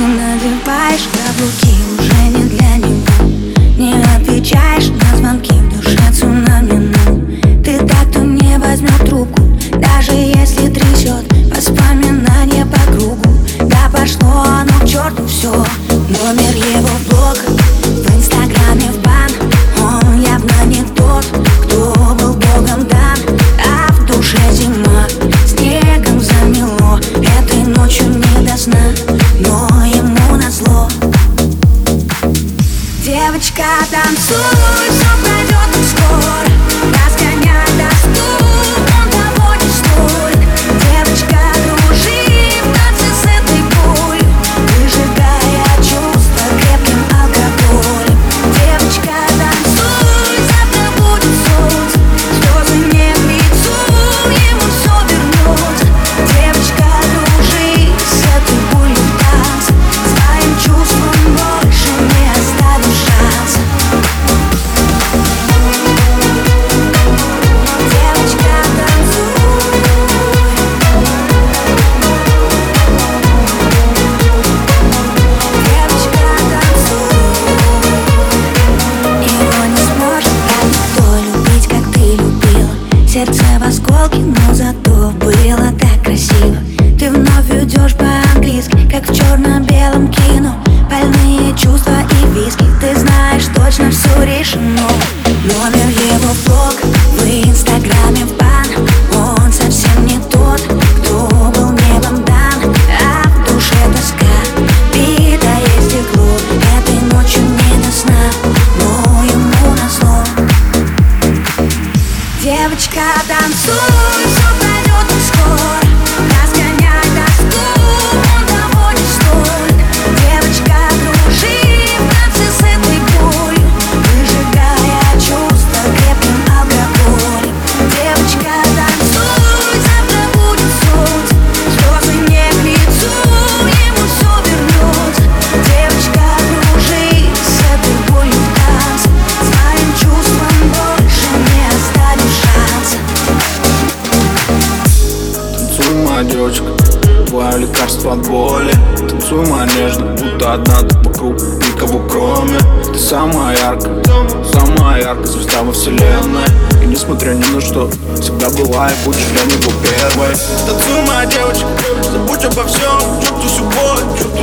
ты надеваешь каблуки, уже не для меня. Не отвечаешь на звонки, в душе цунами, ну. Ты так, кто не возьмет трубку, даже если трясет воспоминания по кругу. Да пошло оно к черту все. Номер его в блоках, в инстаграме в бан. Он явно не тот, кто был богом дан. А в душе зима, снегом замело. Этой ночью не до сна, но ему назло. Девочка, танцуй, все пройдет скоро. Разгонять доступ. Сердце в осколке, но зато было так красиво. Ты вновь уйдешь по-английски, как в черно-белом кино. Больные чувства и виски, ты знаешь, точно все решено. Номер его в блог, в инстаграме в бан. Он совсем не тот, кто был небом дан. А в душе тоска, битое стекло. Этой ночью не до сна, но ему назло. Девочка, танцуй, все пройдет скоро. Девочка, твое лекарство от боли. Танцуй нежно, будто одна ты по кругу, никого кроме. Ты самая яркая звезда во вселенной. И несмотря ни на что, всегда была и будешь для него первой. Танцуй, моя девочка, забудь обо всем, чувствуй судьбой.